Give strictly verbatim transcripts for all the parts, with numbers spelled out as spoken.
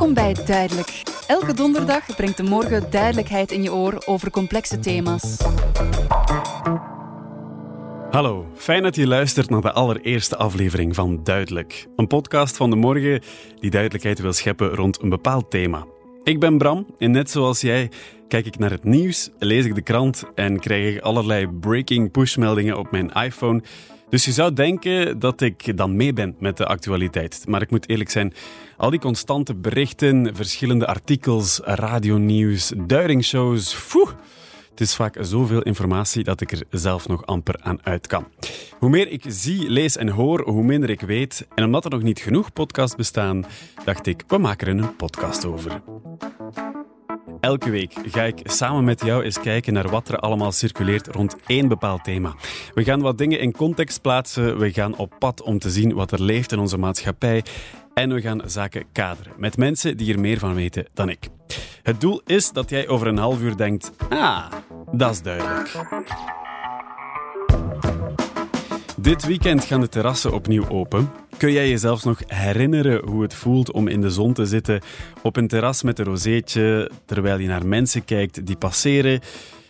Welkom bij Duidelijk. Elke donderdag brengt De Morgen duidelijkheid in je oor over complexe thema's. Hallo, fijn dat je luistert naar de allereerste aflevering van Duidelijk. Een podcast van De Morgen die duidelijkheid wil scheppen rond een bepaald thema. Ik ben Bram en net zoals jij kijk ik naar het nieuws, lees ik de krant en krijg ik allerlei breaking pushmeldingen op mijn iPhone. Dus je zou denken dat ik dan mee ben met de actualiteit. Maar ik moet eerlijk zijn, al die constante berichten, verschillende artikels, radionieuws, duidingshows, foeh. Het is vaak zoveel informatie dat ik er zelf nog amper aan uit kan. Hoe meer ik zie, lees en hoor, hoe minder ik weet. En omdat er nog niet genoeg podcasts bestaan, dacht ik, we maken er een podcast over. Elke week ga ik samen met jou eens kijken naar wat er allemaal circuleert rond één bepaald thema. We gaan wat dingen in context plaatsen, we gaan op pad om te zien wat er leeft in onze maatschappij en we gaan zaken kaderen met mensen die er meer van weten dan ik. Het doel is dat jij over een half uur denkt, ah, dat is duidelijk. Dit weekend gaan de terrassen opnieuw open. Kun jij jezelf nog herinneren hoe het voelt om in de zon te zitten op een terras met een rozeetje, terwijl je naar mensen kijkt die passeren?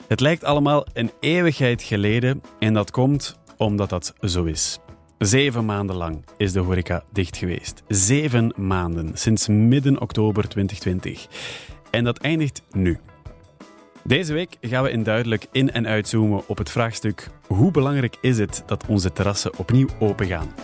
Het lijkt allemaal een eeuwigheid geleden en dat komt omdat dat zo is. Zeven maanden lang is de horeca dicht geweest. Zeven maanden, sinds midden oktober twintig twintig. En dat eindigt nu. Deze week gaan we in Duidelijk in- en uitzoomen op het vraagstuk hoe belangrijk is het dat onze terrassen opnieuw opengaan?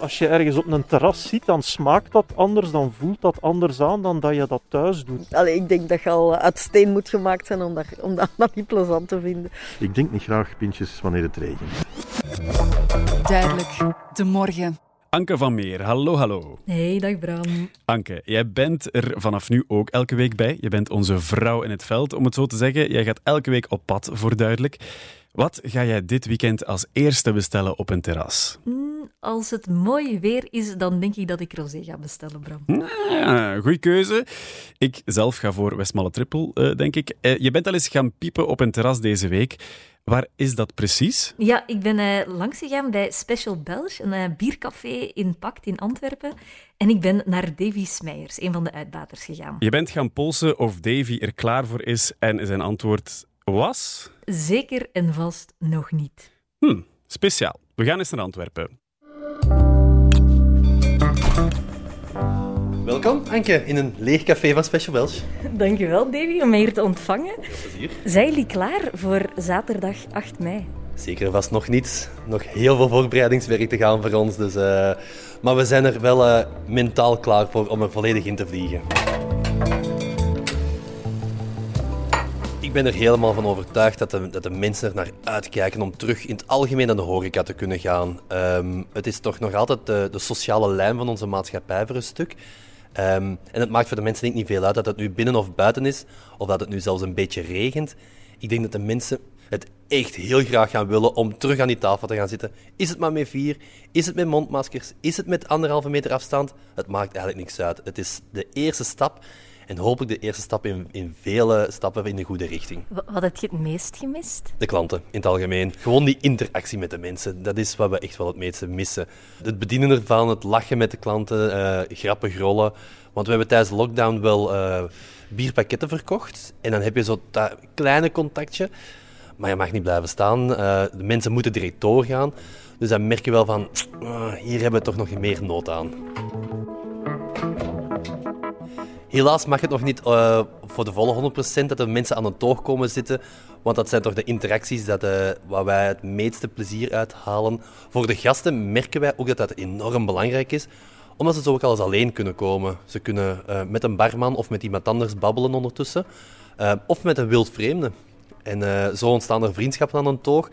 Als je ergens op een terras zit, dan smaakt dat anders, dan voelt dat anders aan dan dat je dat thuis doet. Allee, ik denk dat je al uit steen moet gemaakt zijn om dat, om dat niet plezant te vinden. Ik drink niet graag pintjes wanneer het regent. Duidelijk, De Morgen. Anke van Meer, hallo, hallo. Hey, dag Bram. Anke, jij bent er vanaf nu ook elke week bij. Je bent onze vrouw in het veld, om het zo te zeggen. Jij gaat elke week op pad, voor Duidelijk. Wat ga jij dit weekend als eerste bestellen op een terras? Mm, als het mooi weer is, dan denk ik dat ik rosé ga bestellen, Bram. Ah, goeie keuze. Ik zelf ga voor Westmalle Trippel, uh, denk ik. Uh, je bent al eens gaan piepen op een terras deze week. Waar is dat precies? Ja, ik ben uh, langs gegaan bij Special Belge, een uh, biercafé in Pact in Antwerpen. En ik ben naar Davy Smeijers, een van de uitbaters, gegaan. Je bent gaan polsen of Davy er klaar voor is en zijn antwoord was... Zeker en vast nog niet. Hm, speciaal. We gaan eens naar Antwerpen. Welkom, Anke, in een leeg café van Special Belge. Dankjewel, Davy, om mij hier te ontvangen. Veel plezier. Zijn jullie klaar voor zaterdag acht mei? Zeker en vast nog niet. Nog heel veel voorbereidingswerk te gaan voor ons. Dus, uh, maar we zijn er wel uh, mentaal klaar voor om er volledig in te vliegen. Ik ben er helemaal van overtuigd dat de, dat de mensen er naar uitkijken om terug in het algemeen aan de horeca te kunnen gaan. Um, het is toch nog altijd de, de sociale lijn van onze maatschappij voor een stuk. Um, en het maakt voor de mensen denk ik niet veel uit dat het nu binnen of buiten is, of dat het nu zelfs een beetje regent. Ik denk dat de mensen het echt heel graag gaan willen om terug aan die tafel te gaan zitten. Is het maar met vier? Is het met mondmaskers? Is het met anderhalve meter afstand? Het maakt eigenlijk niks uit. Het is de eerste stap. En hopelijk de eerste stap in, in vele stappen in de goede richting. Wat heb je het meest gemist? De klanten, in het algemeen. Gewoon die interactie met de mensen. Dat is wat we echt wel het meeste missen. Het bedienen ervan, het lachen met de klanten, uh, grappen, grollen. Want we hebben tijdens de lockdown wel uh, bierpakketten verkocht. En dan heb je zo'n ta- kleine contactje. Maar je mag niet blijven staan. Uh, de mensen moeten direct doorgaan. Dus dan merk je wel van, uh, hier hebben we toch nog meer nood aan. Helaas mag het nog niet uh, voor de volle honderd procent dat de mensen aan het oog komen zitten. Want dat zijn toch de interacties dat, uh, waar wij het meeste plezier uit halen. Voor de gasten merken wij ook dat dat enorm belangrijk is. Omdat ze zo ook al eens alleen kunnen komen. Ze kunnen uh, met een barman of met iemand anders babbelen ondertussen. Uh, of met een wild vreemde. En uh, zo ontstaan er vriendschappen aan het oog.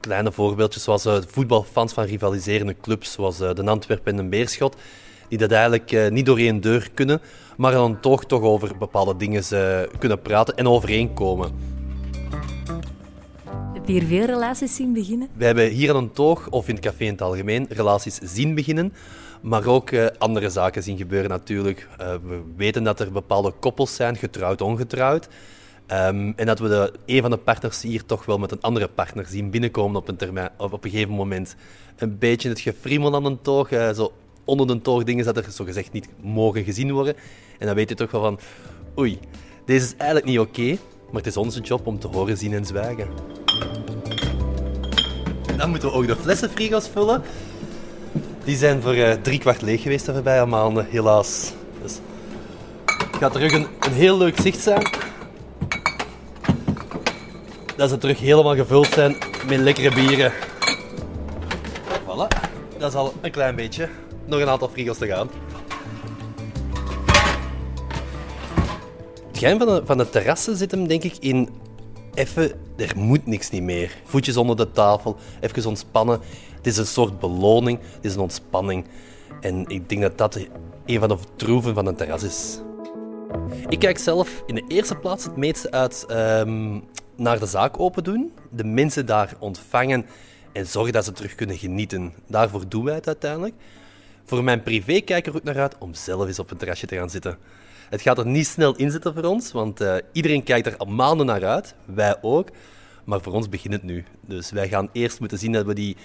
Kleine voorbeeldjes zoals uh, voetbalfans van rivaliserende clubs. Zoals uh, de Antwerpen en de Beerschot. Die dat eigenlijk uh, niet door één deur kunnen, maar dan toch, toch over bepaalde dingen uh, kunnen praten en overeenkomen. Heb je hier veel relaties zien beginnen? We hebben hier aan een toog, of in het café in het algemeen, relaties zien beginnen, maar ook uh, andere zaken zien gebeuren natuurlijk. Uh, we weten dat er bepaalde koppels zijn, getrouwd, ongetrouwd. Um, en dat we de, een van de partners hier toch wel met een andere partner zien binnenkomen op een, termijn, op, op een gegeven moment. Een beetje het gefriemel aan een toog, uh, zo... onder de toog dingen dat er zogezegd niet mogen gezien worden. En dan weet je toch wel van, oei, deze is eigenlijk niet oké, okay, maar het is onze job om te horen, zien en zwijgen. Dan moeten we ook de flessenfrigo's vullen. Die zijn voor uh, drie kwart leeg geweest de voorbije maanden, helaas. Dus het gaat terug een, een heel leuk zicht zijn. Dat ze terug helemaal gevuld zijn met lekkere bieren. Voilà, dat is al een klein beetje. Nog een aantal frigo's te gaan. Het geheim van de, van de terrassen zit hem denk ik in... Even, er moet niks niet meer. Voetjes onder de tafel, even ontspannen. Het is een soort beloning, het is een ontspanning. En ik denk dat dat een van de troeven van een terras is. Ik kijk zelf in de eerste plaats het meeste uit um, naar de zaak open doen. De mensen daar ontvangen en zorgen dat ze terug kunnen genieten. Daarvoor doen wij het uiteindelijk. Voor mijn privé kijk ik er ook naar uit om zelf eens op een terrasje te gaan zitten. Het gaat er niet snel in zitten voor ons, want uh, iedereen kijkt er al maanden naar uit. Wij ook. Maar voor ons begint het nu. Dus wij gaan eerst moeten zien dat we die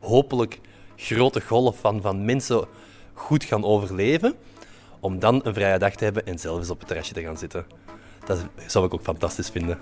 hopelijk grote golf van, van mensen goed gaan overleven. Om dan een vrije dag te hebben en zelf eens op het terrasje te gaan zitten. Dat zou ik ook fantastisch vinden.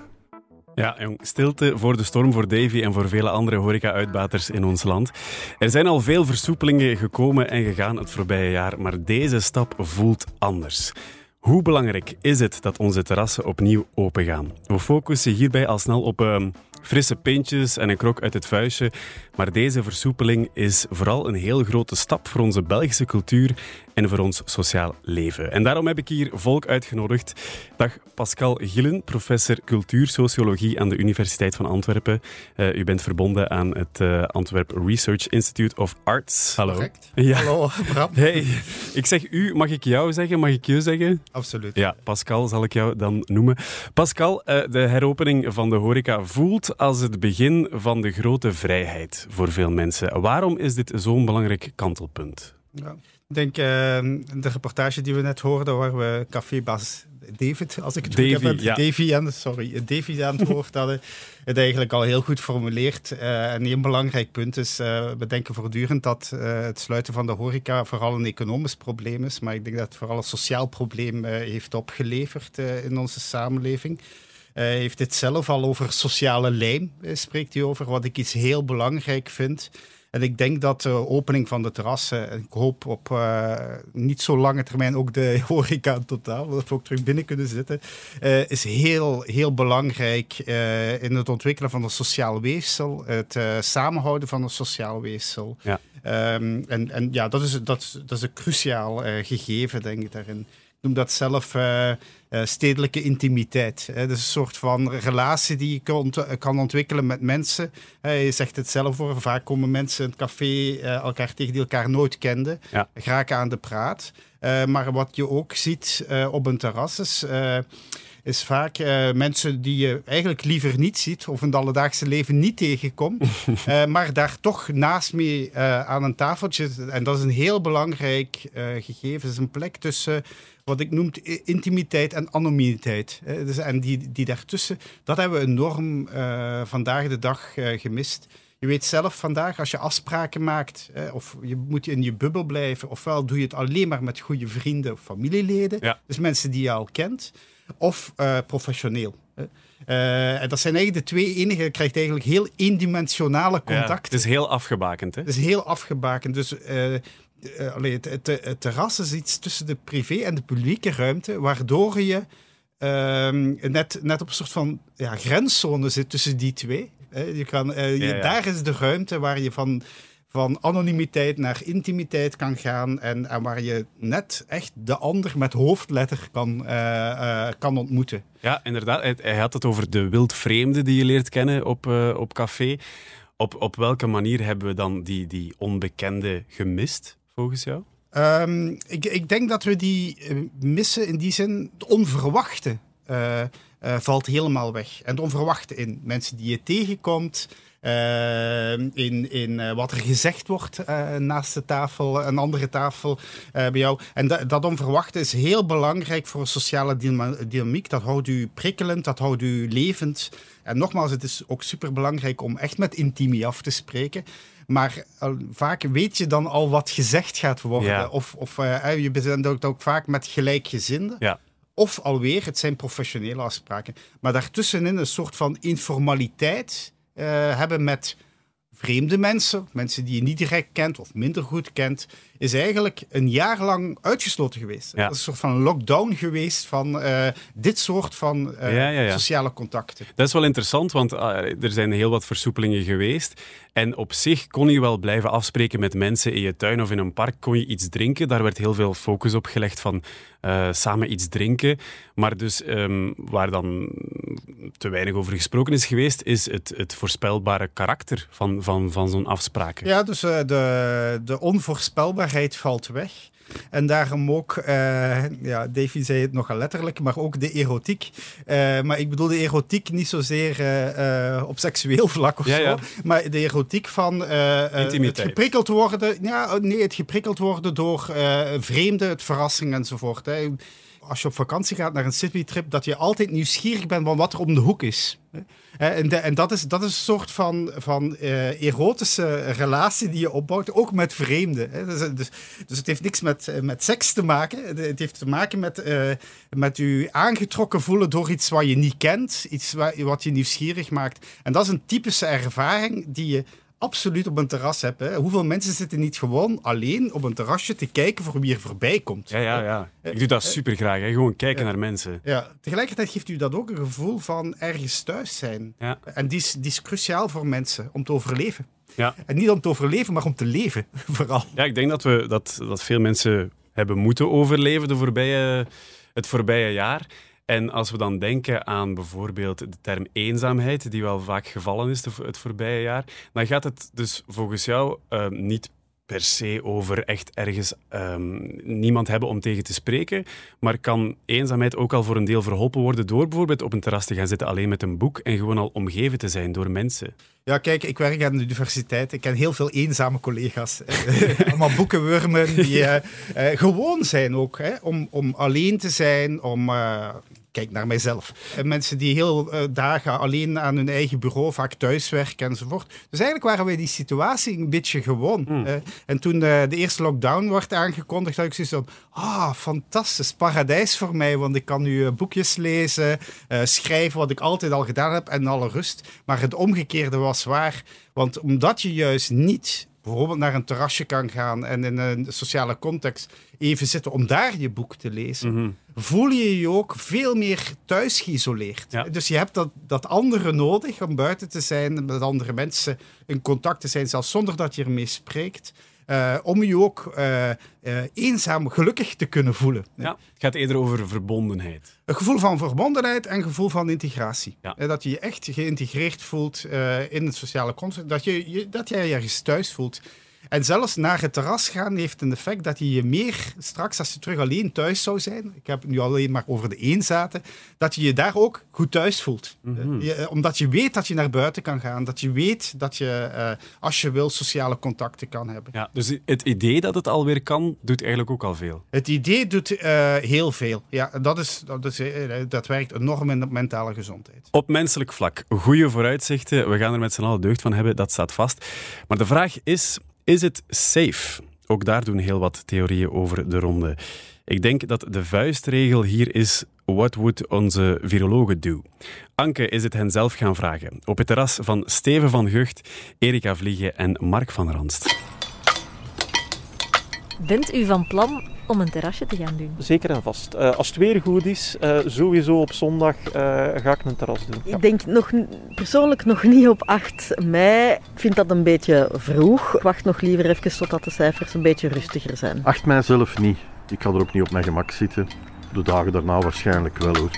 Ja, jong. Stilte voor de storm voor Davy en voor vele andere horeca-uitbaters in ons land. Er zijn al veel versoepelingen gekomen en gegaan het voorbije jaar, maar deze stap voelt anders. Hoe belangrijk is het dat onze terrassen opnieuw opengaan? We focussen hierbij al snel op uh, frisse pintjes en een krok uit het vuistje. Maar deze versoepeling is vooral een heel grote stap voor onze Belgische cultuur en voor ons sociaal leven. En daarom heb ik hier volk uitgenodigd. Dag Pascal Gielen, professor cultuursociologie aan de Universiteit van Antwerpen. Uh, u bent verbonden aan het uh, Antwerp Research Institute of Arts. Hallo. Correct. Ja. Hallo, Bram. Hey, ik zeg u, mag ik jou zeggen? Mag ik je zeggen? Absoluut. Ja, Pascal zal ik jou dan noemen. Pascal, uh, de heropening van de horeca voelt als het begin van de grote vrijheid voor veel mensen. Waarom is dit zo'n belangrijk kantelpunt? Ja. Ik denk uh, de reportage die we net hoorden, waar we cafébaas David, als ik het Davy, goed heb, ja. Davy, en, sorry, Davy aan het woord hadden, het eigenlijk al heel goed formuleert. Uh, en een belangrijk punt is, uh, we denken voortdurend dat uh, het sluiten van de horeca vooral een economisch probleem is, maar ik denk dat het vooral een sociaal probleem uh, heeft opgeleverd uh, in onze samenleving. Uh, heeft dit zelf al over sociale lijm, uh, spreekt hij over, wat ik iets heel belangrijk vind. En ik denk dat de opening van de terrassen, ik hoop op uh, niet zo lange termijn ook de horeca in totaal, dat we ook terug binnen kunnen zitten, uh, is heel, heel belangrijk uh, in het ontwikkelen van een sociaal weefsel, het uh, samenhouden van een sociaal weefsel. Ja. Um, en, en ja, dat is, dat, dat is een cruciaal uh, gegeven, denk ik, daarin. Ik noem dat zelf uh, uh, stedelijke intimiteit. Hè. Dat is een soort van relatie die je kan, ont- kan ontwikkelen met mensen. Uh, je zegt het zelf voor, vaak komen mensen in het café uh, elkaar tegen die elkaar nooit kenden. Ja. Geraken aan de praat. Uh, maar wat je ook ziet uh, op een terras is... Uh, is vaak uh, mensen die je eigenlijk liever niet ziet of in het alledaagse leven niet tegenkomt, uh, maar daar toch naast mee uh, aan een tafeltje. En dat is een heel belangrijk uh, gegeven. Het is een plek tussen uh, wat ik noem intimiteit en anonimiteit. Uh, dus, en die, die daartussen, dat hebben we enorm uh, vandaag de dag uh, gemist. Je weet zelf vandaag, als je afspraken maakt, eh, of je moet in je bubbel blijven, ofwel doe je het alleen maar met goede vrienden of familieleden, ja. Dus mensen die je al kent, of uh, professioneel. Hè. Uh, en dat zijn eigenlijk de twee enige, je krijgt eigenlijk heel eendimensionale contacten. Ja, het is heel afgebakend. Hè? Het is heel afgebakend, dus... Uh, uh, allee, het, het, het, het terras is iets tussen de privé en de publieke ruimte, waardoor je uh, net, net op een soort van ja, grenszone zit tussen die twee. Je kan, uh, je, ja, ja. Daar is de ruimte waar je van, van anonimiteit naar intimiteit kan gaan en, en waar je net echt de ander met hoofdletter kan, uh, uh, kan ontmoeten. Ja, inderdaad. Hij, hij had het over de wildvreemde die je leert kennen op, uh, op café. Op, op welke manier hebben we dan die, die onbekende gemist, volgens jou? Um, ik, ik denk dat we die missen in die zin, het onverwachte. Uh, Uh, valt helemaal weg. En het onverwachte in. Mensen die je tegenkomt, Uh, in in uh, wat er gezegd wordt uh, naast de tafel, een andere tafel uh, bij jou. En da- dat onverwachte is heel belangrijk voor een sociale dynamiek. Dat houdt u prikkelend, dat houdt u levend. En nogmaals, het is ook superbelangrijk om echt met intimi af te spreken. Maar uh, vaak weet je dan al wat gezegd gaat worden. Ja. Of, of uh, je bent ook, ook vaak met gelijkgezinden. Ja. Of alweer, het zijn professionele afspraken. Maar daartussenin een soort van informaliteit uh, hebben met vreemde mensen. Mensen die je niet direct kent of minder goed kent. Is eigenlijk een jaar lang uitgesloten geweest. Ja. Dat is een soort van lockdown geweest van uh, dit soort van uh, ja, ja, ja. sociale contacten. Dat is wel interessant, want uh, er zijn heel wat versoepelingen geweest. En op zich kon je wel blijven afspreken met mensen in je tuin of in een park. Kon je iets drinken. Daar werd heel veel focus op gelegd van uh, samen iets drinken. Maar dus um, waar dan te weinig over gesproken is geweest, is het, het voorspelbare karakter van, van, van zo'n afspraken. Ja, dus uh, de, de onvoorspelbaarheid valt weg. En daarom ook, uh, ja, Davy zei het nogal letterlijk, maar ook de erotiek. Uh, maar ik bedoel de erotiek niet zozeer uh, uh, op seksueel vlak of ja, zo, ja. maar de erotiek van uh, het geprikkeld worden, ja, nee, het geprikkeld worden door uh, vreemden, het verrassing enzovoort. Hè. Als je op vakantie gaat naar een citytrip, dat je altijd nieuwsgierig bent van wat er om de hoek is. En, de, en dat, is, dat is een soort van, van uh, erotische relatie die je opbouwt, ook met vreemden. Hè? Dus, dus, dus het heeft niks met, met seks te maken. Het heeft te maken met, uh, met je aangetrokken voelen door iets wat je niet kent, iets wat, wat je nieuwsgierig maakt. En dat is een typische ervaring die je absoluut op een terras hebt. Hè. Hoeveel mensen zitten niet gewoon alleen op een terrasje te kijken voor wie er voorbij komt? Ja, ja, ja. Ik doe dat supergraag. Hè. Gewoon kijken ja. naar mensen. Ja. Tegelijkertijd geeft u dat ook een gevoel van ergens thuis zijn. Ja. En die is, die is cruciaal voor mensen om te overleven. Ja. En niet om te overleven, maar om te leven, vooral. Ja, ik denk dat, we, dat, dat veel mensen hebben moeten overleven de voorbije, het voorbije jaar. En als we dan denken aan bijvoorbeeld de term eenzaamheid, die wel vaak gevallen is het voorbije jaar, dan gaat het dus volgens jou uh, niet per se over echt ergens um, niemand hebben om tegen te spreken, maar kan eenzaamheid ook al voor een deel verholpen worden door bijvoorbeeld op een terras te gaan zitten alleen met een boek en gewoon al omgeven te zijn door mensen? Ja, kijk, ik werk aan de universiteit. Ik ken heel veel eenzame collega's. Allemaal boekenwurmen die uh, uh, gewoon zijn ook, hè, om, om alleen te zijn, om... Uh, Kijk naar mijzelf. En mensen die heel uh, dagen alleen aan hun eigen bureau, vaak thuiswerken enzovoort. Dus eigenlijk waren wij die situatie een beetje gewoon. Mm. Uh, en toen uh, de eerste lockdown werd aangekondigd, had ik zoiets van, ah, fantastisch, paradijs voor mij, want ik kan nu uh, boekjes lezen, uh, schrijven, wat ik altijd al gedaan heb, en alle rust. Maar het omgekeerde was waar. Want omdat je juist niet bijvoorbeeld naar een terrasje kan gaan en in een sociale context even zitten om daar je boek te lezen, mm-hmm. voel je je ook veel meer thuis geïsoleerd. Ja. Dus je hebt dat, dat andere nodig om buiten te zijn, met andere mensen in contact te zijn, zelfs zonder dat je ermee spreekt, uh, om je ook uh, uh, eenzaam gelukkig te kunnen voelen. Ja. Het gaat eerder over verbondenheid. Een gevoel van verbondenheid en een gevoel van integratie. Ja. Dat je je echt geïntegreerd voelt uh, in het sociale context, dat, je, je, dat jij je ergens thuis voelt. En zelfs naar het terras gaan heeft een effect dat je je meer straks, als je terug alleen thuis zou zijn, ik heb het nu alleen maar over de eenzaten, dat je je daar ook goed thuis voelt. Mm-hmm. Je, omdat je weet dat je naar buiten kan gaan, dat je weet dat je, uh, als je wil, sociale contacten kan hebben. Ja, dus het idee dat het alweer kan, doet eigenlijk ook al veel. Het idee doet uh, heel veel. Ja, dat, is, dat, is, uh, dat werkt enorm in de mentale gezondheid. Op menselijk vlak, goede vooruitzichten. We gaan er met z'n allen deugd van hebben, dat staat vast. Maar de vraag is... Is het safe? Ook daar doen heel wat theorieën over de ronde. Ik denk dat de vuistregel hier is: what would onze virologen do? Anke is het hen zelf gaan vragen. Op het terras van Steven van Gucht, Erika Vliegen en Mark van Ranst. Bent u van plan om een terrasje te gaan doen? Zeker en vast. Uh, als het weer goed is, uh, sowieso op zondag uh, ga ik een terras doen. Ja. Ik denk nog, persoonlijk nog niet op acht mei. Ik vind dat een beetje vroeg. Ik wacht nog liever even totdat de cijfers een beetje rustiger zijn. acht mei zelf niet. Ik ga er ook niet op mijn gemak zitten. De dagen daarna waarschijnlijk wel hoor.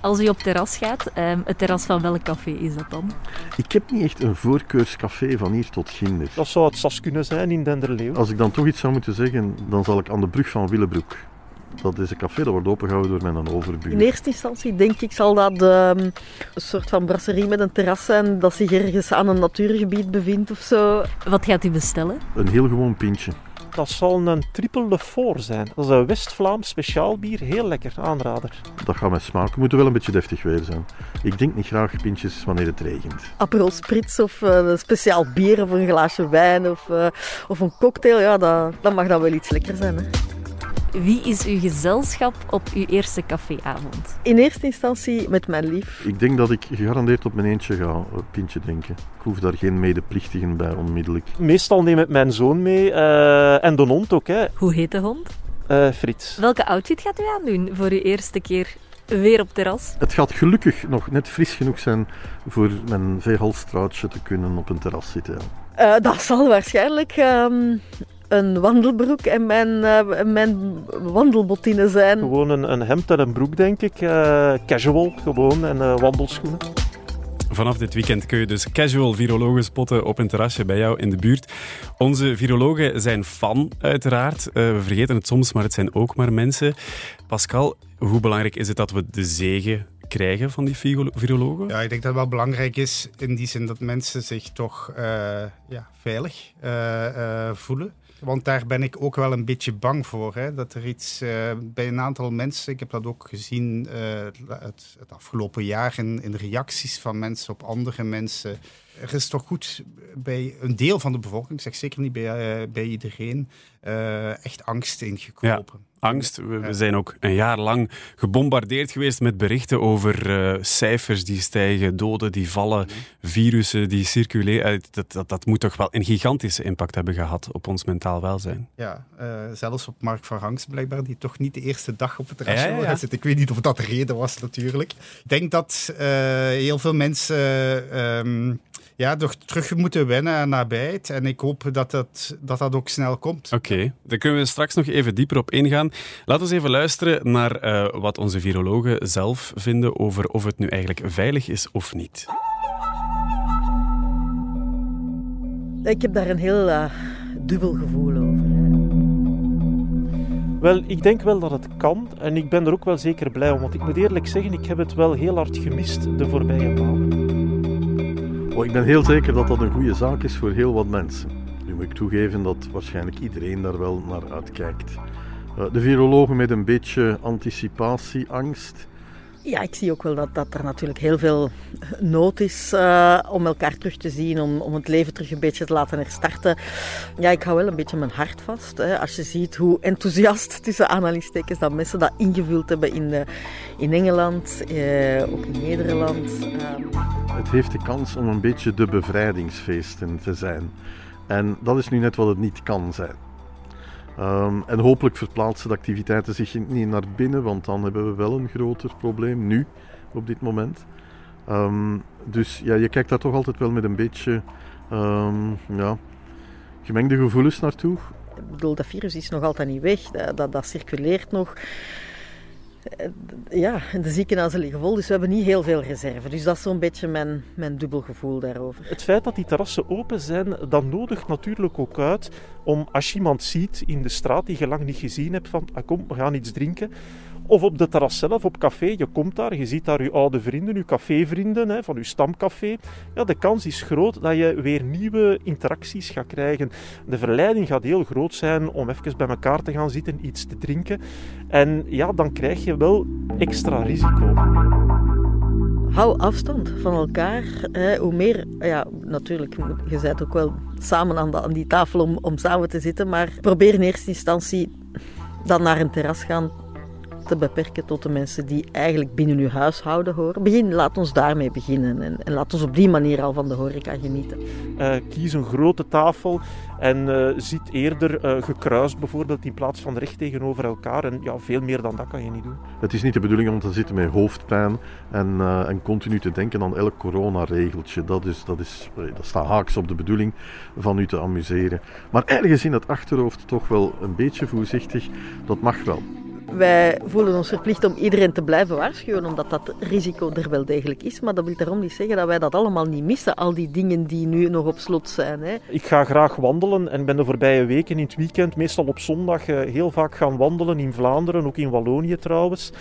Als u op terras gaat, het terras van welk café is dat dan? Ik heb niet echt een voorkeurscafé van hier tot ginder. Dat zou het S A S kunnen zijn in Denderleeuw. Als ik dan toch iets zou moeten zeggen, dan zal ik aan de brug van Willebroek. Dat is een café dat wordt opengehouden door mijn overbuur. In eerste instantie denk ik zal dat um, een soort van brasserie met een terras zijn dat zich ergens aan een natuurgebied bevindt of zo. Wat gaat u bestellen? Een heel gewoon pintje. Dat zal een triple lefour zijn. Dat is een West-Vlaams speciaal bier. Heel lekker, aanrader. Dat gaat mij smaken. Moet er wel een beetje deftig weer zijn. Ik drink niet graag pintjes wanneer het regent. Aperol Spritz of een speciaal bier of een glaasje wijn of, uh, of een cocktail. Ja, dat, dat mag dan wel iets lekker zijn, hè. Wie is uw gezelschap op uw eerste caféavond? In eerste instantie met mijn lief. Ik denk dat ik gegarandeerd op mijn eentje ga een pintje drinken. Ik hoef daar geen medeplichtigen bij onmiddellijk. Meestal neem ik mijn zoon mee uh, en de hond ook. Hè. Hoe heet de hond? Uh, Frits. Welke outfit gaat u aandoen voor uw eerste keer weer op terras? Het gaat gelukkig nog net fris genoeg zijn voor mijn veehalsstruitje te kunnen op een terras zitten. Uh, dat zal waarschijnlijk... Um Een wandelbroek en mijn, uh, mijn wandelbottine zijn. Gewoon een, een hemd en een broek, denk ik. Uh, casual, gewoon. En uh, wandelschoenen. Vanaf dit weekend kun je dus casual virologen spotten op een terrasje bij jou in de buurt. Onze virologen zijn fan, uiteraard. Uh, we vergeten het soms, maar het zijn ook maar mensen. Pascal, hoe belangrijk is het dat we de zegen krijgen van die virologen? Ja, ik denk dat het wel belangrijk is in die zin dat mensen zich toch uh, ja, veilig uh, uh, voelen. Want daar ben ik ook wel een beetje bang voor. Hè? Dat er iets uh, bij een aantal mensen, ik heb dat ook gezien uh, het, het afgelopen jaar in, in reacties van mensen op andere mensen. Er is toch goed bij een deel van de bevolking, ik zeg zeker niet bij, uh, bij iedereen, uh, echt angst ingekropen. Ja. Angst. We zijn ook een jaar lang gebombardeerd geweest met berichten over uh, cijfers die stijgen, doden die vallen, virussen die circuleren. Dat, dat, dat moet toch wel een gigantische impact hebben gehad op ons mentaal welzijn. Ja, uh, zelfs op Mark van Ranst blijkbaar, die toch niet de eerste dag op het terras wil gaan zitten. Ik weet niet of dat de reden was natuurlijk. Ik denk dat uh, heel veel mensen... Uh, um, Ja, toch terug moeten wennen aan nabijheid. En ik hoop dat dat, dat, dat ook snel komt. Oké, okay, daar kunnen we straks nog even dieper op ingaan. Laten we even luisteren naar uh, wat onze virologen zelf vinden over of het nu eigenlijk veilig is of niet. Ik heb daar een heel uh, dubbel gevoel over. Wel, ik denk wel dat het kan. En ik ben er ook wel zeker blij om. Want ik moet eerlijk zeggen, ik heb het wel heel hard gemist de voorbije maanden. Oh, ik ben heel zeker dat dat een goede zaak is voor heel wat mensen. Nu moet ik toegeven dat waarschijnlijk iedereen daar wel naar uitkijkt. De virologen met een beetje anticipatieangst. Ja, ik zie ook wel dat, dat er natuurlijk heel veel nood is uh, om elkaar terug te zien, om, om het leven terug een beetje te laten herstarten. Ja, ik hou wel een beetje mijn hart vast. Hè, als je ziet hoe enthousiast, tussen aanhalingstekens, dat mensen dat ingevuld hebben in, uh, in Engeland, uh, ook in Nederland. Uh. Het heeft de kans om een beetje de bevrijdingsfeesten te zijn. En dat is nu net wat het niet kan zijn. Um, en hopelijk verplaatsen de activiteiten zich niet naar binnen, want dan hebben we wel een groter probleem, nu, op dit moment. Um, dus ja, je kijkt daar toch altijd wel met een beetje um, ja, gemengde gevoelens naartoe. Ik bedoel, dat virus is nog altijd niet weg, dat, dat, dat circuleert nog. Ja, de ziekenhuizen liggen vol, dus we hebben niet heel veel reserve. Dus dat is zo'n beetje mijn, mijn dubbel gevoel daarover. Het feit dat die terrassen open zijn, dat nodigt natuurlijk ook uit om, als je iemand ziet in de straat die je lang niet gezien hebt, van ah, kom, we gaan iets drinken. Of op de terras zelf, op café, je komt daar, je ziet daar je oude vrienden, je cafévrienden hè, van je stamcafé. Ja, de kans is groot dat je weer nieuwe interacties gaat krijgen. De verleiding gaat heel groot zijn om even bij elkaar te gaan zitten, iets te drinken. En ja, dan krijg je wel extra risico. Hou afstand van elkaar. Hè. Hoe meer, ja, natuurlijk, je bent ook wel samen aan, de, aan die tafel om, om samen te zitten, maar probeer in eerste instantie dan naar een terras gaan te beperken tot de mensen die eigenlijk binnen uw huishouden horen. Begin, laat ons daarmee beginnen en, en laat ons op die manier al van de horeca genieten. Uh, kies een grote tafel en uh, zit eerder uh, gekruist bijvoorbeeld in plaats van recht tegenover elkaar. En ja, veel meer dan dat kan je niet doen. Het is niet de bedoeling om te zitten met hoofdpijn en, uh, en continu te denken aan elk coronaregeltje. Dat, is, dat, is, dat staat haaks op de bedoeling van u te amuseren. Maar ergens in het achterhoofd toch wel een beetje voorzichtig. Dat mag wel. Wij voelen ons verplicht om iedereen te blijven waarschuwen, omdat dat risico er wel degelijk is. Maar dat wil daarom niet zeggen dat wij dat allemaal niet missen, al die dingen die nu nog op slot zijn. Hè. Ik ga graag wandelen en ben de voorbije weken in het weekend, meestal op zondag, heel vaak gaan wandelen in Vlaanderen, ook in Wallonië trouwens.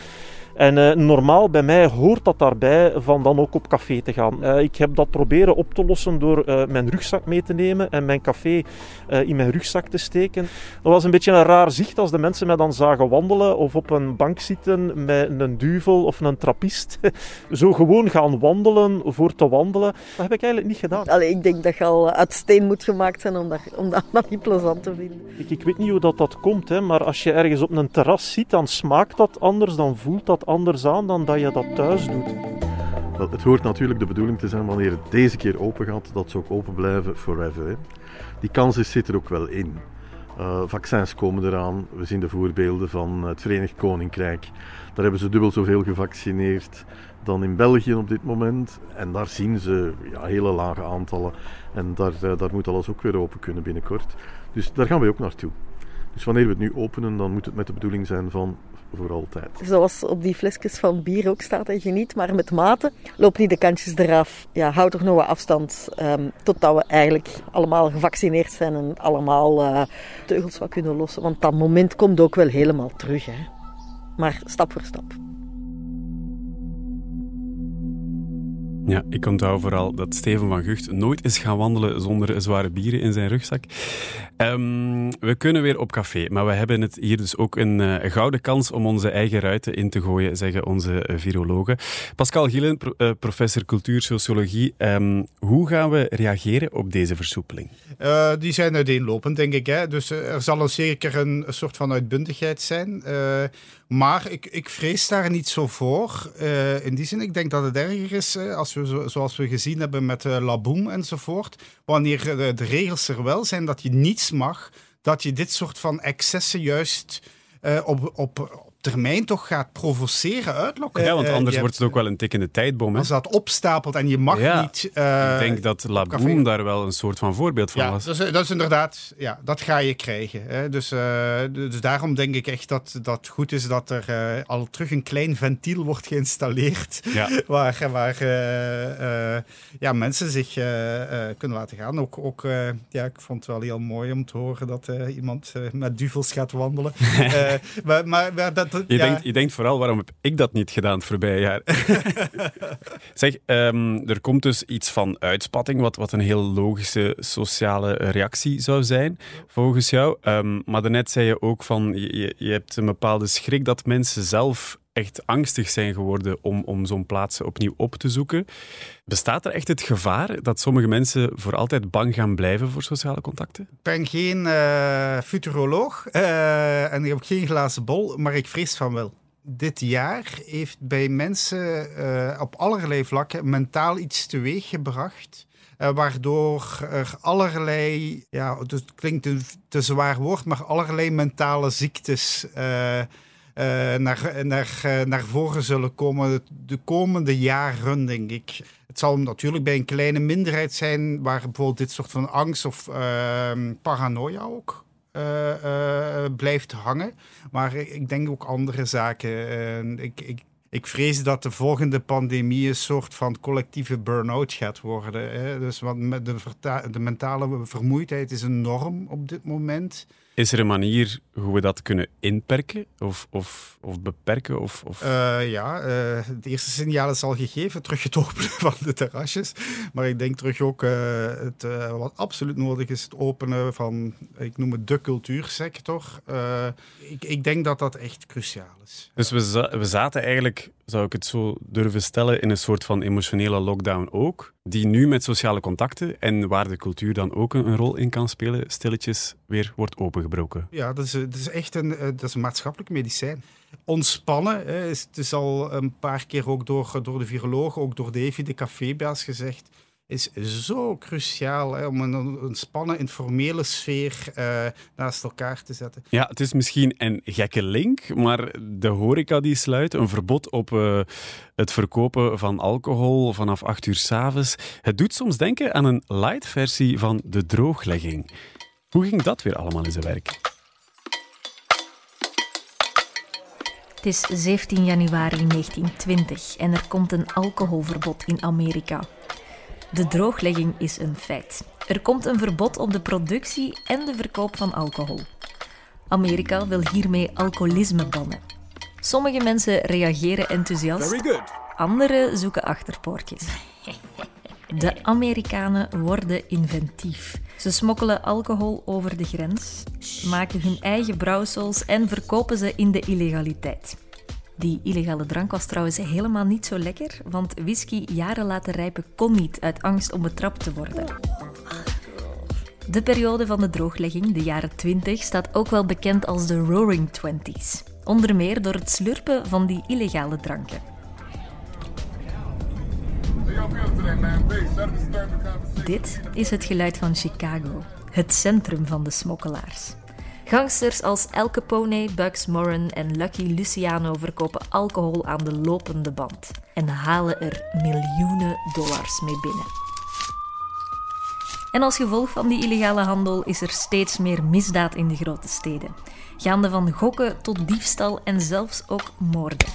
En uh, normaal bij mij hoort dat daarbij van dan ook op café te gaan. Uh, ik heb dat proberen op te lossen door uh, mijn rugzak mee te nemen en mijn café uh, in mijn rugzak te steken. Dat was een beetje een raar zicht als de mensen mij dan zagen wandelen of op een bank zitten met een duvel of een trappist. Zo gewoon gaan wandelen voor te wandelen, dat heb ik eigenlijk niet gedaan. Allee, ik denk dat je al uit steen moet gemaakt zijn om dat, om dat niet plezant te vinden. Ik, ik weet niet hoe dat, dat komt, hè, maar als je ergens op een terras zit, dan smaakt dat anders, dan voelt dat anders aan dan dat je dat thuis doet. Wel, het hoort natuurlijk de bedoeling te zijn wanneer het deze keer open gaat, dat ze ook open blijven forever. Hè. Die kans zit er ook wel in. Uh, vaccins komen eraan. We zien de voorbeelden van het Verenigd Koninkrijk. Daar hebben ze dubbel zoveel gevaccineerd dan in België op dit moment. En daar zien ze ja, hele lage aantallen. En daar, uh, daar moet alles ook weer open kunnen binnenkort. Dus daar gaan we ook naartoe. Dus wanneer we het nu openen, dan moet het met de bedoeling zijn van voor altijd. Zoals op die flesjes van bier ook staat, en geniet maar met mate. Loop niet de kantjes eraf. Ja, hou toch nog wat afstand um, totdat we eigenlijk allemaal gevaccineerd zijn en allemaal uh, teugels wat kunnen lossen. Want dat moment komt ook wel helemaal terug. Hè. Maar stap voor stap. Ja, ik onthoud vooral dat Steven van Gucht nooit is gaan wandelen zonder zware bieren in zijn rugzak. Um, we kunnen weer op café, maar we hebben het hier dus ook een uh, gouden kans om onze eigen ruiten in te gooien, zeggen onze uh, virologen. Pascal Gielen, pro- uh, professor cultuursociologie. Um, hoe gaan we reageren op deze versoepeling? Uh, die zijn uiteenlopend, denk ik. Hè? Dus uh, er zal zeker een soort van uitbundigheid zijn. Uh, maar ik, ik vrees daar niet zo voor. Uh, in die zin, ik denk dat het erger is uh, als we, zoals we gezien hebben met uh, LaBoom enzovoort. Wanneer uh, de regels er wel zijn dat je niets mag, dat je dit soort van excessen juist uh, op, op termijn toch gaat provoceren, uitlokken. Ja, want anders uh, wordt het ook wel een tikkende tijdbom. Hè? Als dat opstapelt en je mag ja, niet... Uh, ik denk dat LaBoom daar wel een soort van voorbeeld van ja, was. Dus, dat is inderdaad... Ja, dat ga je krijgen. Hè? Dus, uh, dus daarom denk ik echt dat het goed is dat er uh, al terug een klein ventiel wordt geïnstalleerd ja. waar, waar uh, uh, ja, mensen zich uh, uh, kunnen laten gaan. Ook, ook, uh, ja, ik vond het wel heel mooi om te horen dat uh, iemand uh, met duvels gaat wandelen. uh, maar, maar, maar dat Je, ja. denkt, je denkt vooral, waarom heb ik dat niet gedaan het voorbije jaar? zeg, um, er komt dus iets van uitspatting, wat, wat een heel logische sociale reactie zou zijn, volgens jou. Um, maar daarnet zei je ook van, je, je hebt een bepaalde schrik dat mensen zelf echt angstig zijn geworden om, om zo'n plaats opnieuw op te zoeken. Bestaat er echt het gevaar dat sommige mensen voor altijd bang gaan blijven voor sociale contacten? Ik ben geen uh, futuroloog uh, en ik heb geen glazen bol, maar ik vrees van wel. Dit jaar heeft bij mensen uh, op allerlei vlakken mentaal iets teweeggebracht, uh, waardoor er allerlei, ja, het klinkt een te zwaar woord, maar allerlei mentale ziektes uh, Uh, naar, naar, uh, naar voren zullen komen de komende jaren, denk ik. Het zal natuurlijk bij een kleine minderheid zijn waar bijvoorbeeld dit soort van angst of uh, paranoia ook uh, uh, blijft hangen. Maar ik denk ook andere zaken. Uh, ik, ik, ik vrees dat de volgende pandemie een soort van collectieve burn-out gaat worden. Hè? Dus want de, verta- de mentale vermoeidheid is enorm op dit moment. Is er een manier hoe we dat kunnen inperken of, of, of beperken? Of, of... Uh, ja, uh, de eerste signaal is al gegeven. Terug het openen van de terrasjes. Maar ik denk terug ook, uh, het, uh, wat absoluut nodig is, het openen van, ik noem het de cultuursector. Uh, ik, ik denk dat dat echt cruciaal is. Dus we, za- we zaten eigenlijk, zou ik het zo durven stellen, in een soort van emotionele lockdown ook. Die nu met sociale contacten en waar de cultuur dan ook een, een rol in kan spelen, stilletjes weer wordt opengebroken. Ja, dat is, dat is echt een, dat is een maatschappelijk medicijn. Ontspannen, hè, is, het is al een paar keer ook door, door de virologen, ook door Davy, de cafébaas, gezegd, is zo cruciaal hè, om een ontspannen, informele sfeer uh, naast elkaar te zetten. Ja, het is misschien een gekke link, maar de horeca die sluit, een verbod op uh, het verkopen van alcohol vanaf acht uur 's avonds. Het doet soms denken aan een light versie van de drooglegging. Hoe ging dat weer allemaal in zijn werk? Het is zeventien januari negentien twintig en er komt een alcoholverbod in Amerika. De drooglegging is een feit. Er komt een verbod op de productie en de verkoop van alcohol. Amerika wil hiermee alcoholisme bannen. Sommige mensen reageren enthousiast, anderen zoeken achterpoortjes. De Amerikanen worden inventief. Ze smokkelen alcohol over de grens, maken hun eigen brouwsels en verkopen ze in de illegaliteit. Die illegale drank was trouwens helemaal niet zo lekker, want whisky jaren laten rijpen kon niet uit angst om betrapt te worden. De periode van de drooglegging, de jaren twintig, staat ook wel bekend als de Roaring Twenties. Onder meer door het slurpen van die illegale dranken. Dit is het geluid van Chicago, het centrum van de smokkelaars. Gangsters als Al Capone, Bugs Moran en Lucky Luciano verkopen alcohol aan de lopende band en halen er miljoenen dollars mee binnen. En als gevolg van die illegale handel is er steeds meer misdaad in de grote steden, gaande van gokken tot diefstal en zelfs ook moorden.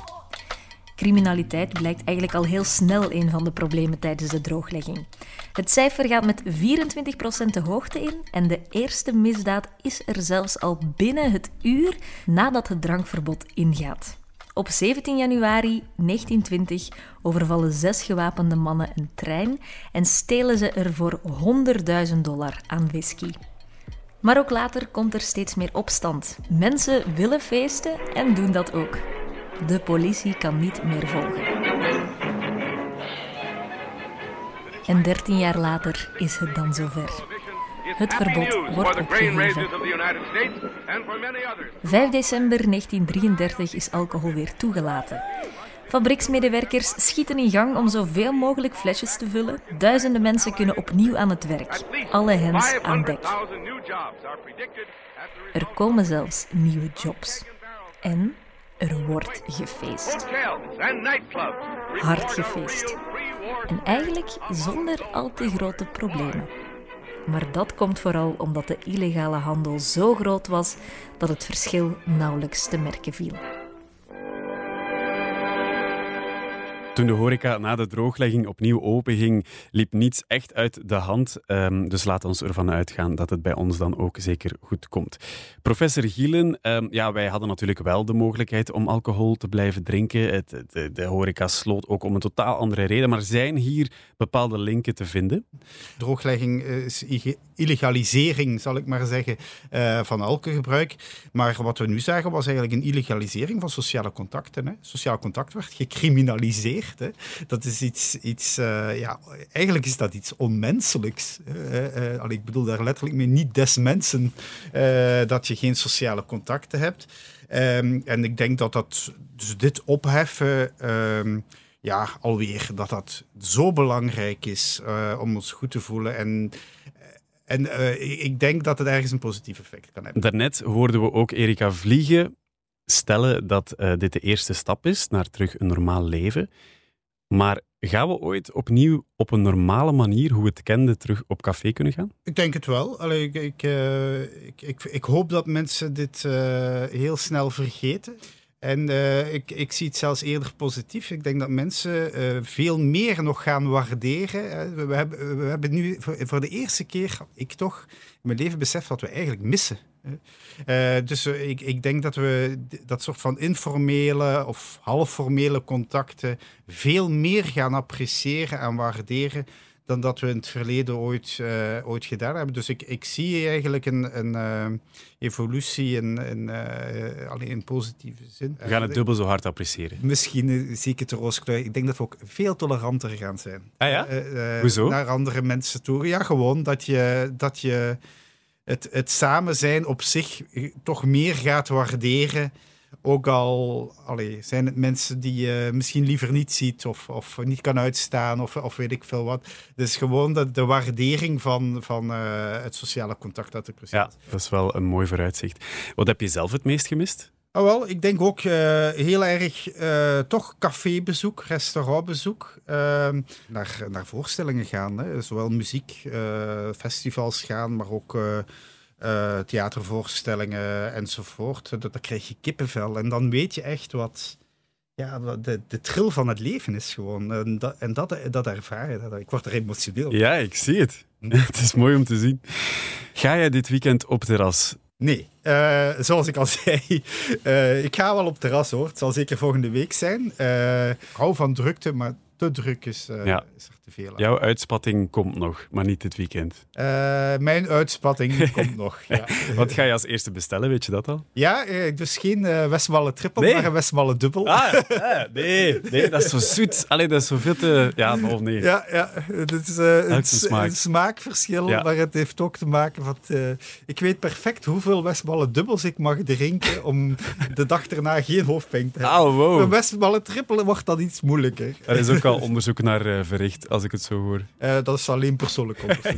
Criminaliteit blijkt eigenlijk al heel snel een van de problemen tijdens de drooglegging. Het cijfer gaat met vierentwintig procent de hoogte in en de eerste misdaad is er zelfs al binnen het uur nadat het drankverbod ingaat. Op zeventien januari negentien twintig overvallen zes gewapende mannen een trein en stelen ze er voor honderdduizend dollar aan whisky. Maar ook later komt er steeds meer opstand. Mensen willen feesten en doen dat ook. De politie kan niet meer volgen. En dertien jaar later is het dan zover. Het verbod wordt opgeheven. vijf december negentien drieëndertig is alcohol weer toegelaten. Fabrieksmedewerkers schieten in gang om zoveel mogelijk flesjes te vullen. Duizenden mensen kunnen opnieuw aan het werk. Alle hens aan dek. Er komen zelfs nieuwe jobs. En er wordt gefeest. Hard gefeest. En eigenlijk zonder al te grote problemen. Maar dat komt vooral omdat de illegale handel zo groot was dat het verschil nauwelijks te merken viel. Toen de horeca na de drooglegging opnieuw openging, liep niets echt uit de hand. Um, dus laat ons ervan uitgaan dat het bij ons dan ook zeker goed komt. Professor Gielen, um, ja, wij hadden natuurlijk wel de mogelijkheid om alcohol te blijven drinken. Het, de, de horeca sloot ook om een totaal andere reden. Maar zijn hier bepaalde linken te vinden? Drooglegging is illegalisering, zal ik maar zeggen, uh, van alcoholgebruik. Maar wat we nu zagen was eigenlijk een illegalisering van sociale contacten. Hè. Sociaal contact werd gecriminaliseerd. Dat is iets, iets uh, ja, eigenlijk is dat iets onmenselijks. Uh, uh, ik bedoel daar letterlijk mee, niet des mensen uh, dat je geen sociale contacten hebt. Um, en ik denk dat, dat dus dit opheffen um, ja, alweer, dat dat zo belangrijk is uh, om ons goed te voelen. En en uh, ik denk dat het ergens een positief effect kan hebben. Daarnet hoorden we ook Erika Vliegen stellen dat uh, dit de eerste stap is naar terug een normaal leven. Maar gaan we ooit opnieuw op een normale manier, hoe we het kenden, terug op café kunnen gaan? Ik denk het wel. Allee, ik, ik, uh, ik, ik, ik hoop dat mensen dit uh, heel snel vergeten. En uh, ik, ik zie het zelfs eerder positief. Ik denk dat mensen uh, veel meer nog gaan waarderen. We, we, hebben, we hebben nu voor, voor de eerste keer, ik toch, in mijn leven beseft wat we eigenlijk missen. Uh, dus uh, ik, ik denk dat we dat soort van informele of halfformele contacten veel meer gaan appreciëren en waarderen dan dat we in het verleden ooit, uh, ooit gedaan hebben. Dus ik, ik zie eigenlijk een, een uh, evolutie in, in, uh, alleen in positieve zin. We gaan het dubbel zo hard appreciëren. Misschien zie ik het rooskleur. Ik denk dat we ook veel toleranter gaan zijn. Ah ja? Uh, uh, Hoezo? Naar andere mensen toe. Ja, gewoon dat je... Dat je Het, het samen zijn op zich toch meer gaat waarderen. Ook al allee, zijn het mensen die je misschien liever niet ziet of, of niet kan uitstaan of, of weet ik veel wat. Dus gewoon de, de waardering van, van uh, het sociale contact dat er precies is. Ja, dat is wel een mooi vooruitzicht. Wat heb je zelf het meest gemist? Oh, wel, ik denk ook uh, heel erg uh, toch cafébezoek, restaurantbezoek, uh, naar, naar voorstellingen gaan. Hè. Zowel muziek, uh, festivals gaan, maar ook uh, uh, theatervoorstellingen enzovoort. Dat, dat krijg je kippenvel. En dan weet je echt wat... Ja, de, de trill van het leven is gewoon. En dat, en dat, dat ervaar je. Dat, ik word er emotioneel. Ja, ik zie het. Het is mooi om te zien. Ga jij dit weekend op terras? Nee, uh, zoals ik al zei, uh, ik ga wel op terras hoor. Het zal zeker volgende week zijn. Uh, ik hou van drukte, maar te druk is, uh, ja. is er te veel aan. Jouw uitspatting komt nog, maar niet dit weekend. Uh, mijn uitspatting komt nog, ja. Wat ga je als eerste bestellen, weet je dat al? Ja, dus geen uh, Westmalle Trippel, nee. maar een Westmalle Dubbel. Ah, ja, nee, nee, dat is zo zoet. Allee, dat is zo veel te... Ja, of nee. Ja, ja, het is uh, een, een, smaak. een smaakverschil, ja. maar het heeft ook te maken met... Uh, ik weet perfect hoeveel Westmalle Dubbels ik mag drinken om de dag daarna geen hoofdpijn te hebben. Ah, wow. Bij Westmalle Trippel wordt dat iets moeilijker. Er is ook al onderzoek naar uh, verricht, als ik het zo hoor. Uh, dat is alleen persoonlijk onderzoek.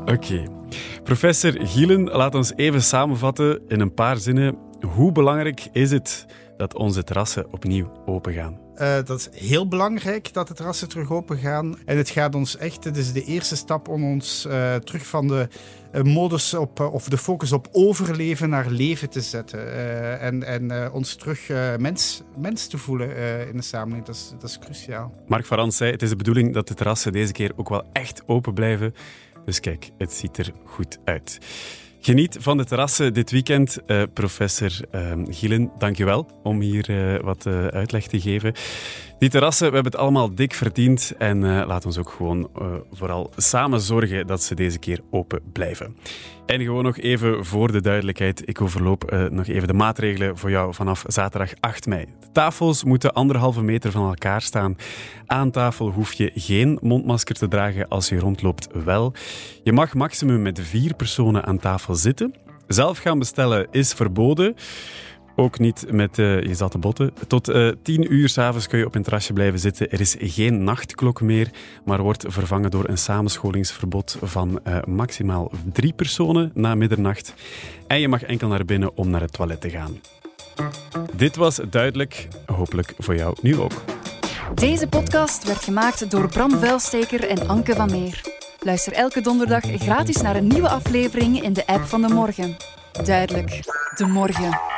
Oké. Okay. Professor Gielen, laat ons even samenvatten in een paar zinnen. Hoe belangrijk is het dat onze terrassen opnieuw opengaan? Uh, dat is heel belangrijk dat de terrassen terug opengaan. En het gaat ons echt, het is de eerste stap om ons uh, terug van de uh, modus op, uh, of de focus op overleven naar leven te zetten. Uh, en en uh, ons terug uh, mens, mens te voelen uh, in de samenleving. Dat is, dat is cruciaal. Mark van Ranst zei, het is de bedoeling dat de terrassen deze keer ook wel echt open blijven. Dus kijk, het ziet er goed uit. Geniet van de terrassen dit weekend. Uh, professor uh, Gielen, dank je wel om hier uh, wat uh, uitleg te geven. Die terrassen, we hebben het allemaal dik verdiend. En uh, laat ons ook gewoon uh, vooral samen zorgen dat ze deze keer open blijven. En gewoon nog even voor de duidelijkheid. Ik overloop uh, nog even de maatregelen voor jou vanaf zaterdag acht mei. De tafels moeten anderhalve meter van elkaar staan. Aan tafel hoef je geen mondmasker te dragen, als je rondloopt wel. Je mag maximum met vier personen aan tafel zitten. Zelf gaan bestellen is verboden. Ook niet met uh, je zatte botten. Tot uh, tien uur 's avonds kun je op een terrasje blijven zitten. Er is geen nachtklok meer, maar wordt vervangen door een samenscholingsverbod van uh, maximaal drie personen na middernacht. En je mag enkel naar binnen om naar het toilet te gaan. Dit was Duidelijk. Hopelijk voor jou nu ook. Deze podcast werd gemaakt door Bram Vuilsteker en Anke van Meer. Luister elke donderdag gratis naar een nieuwe aflevering in de app van De Morgen. Duidelijk. De Morgen.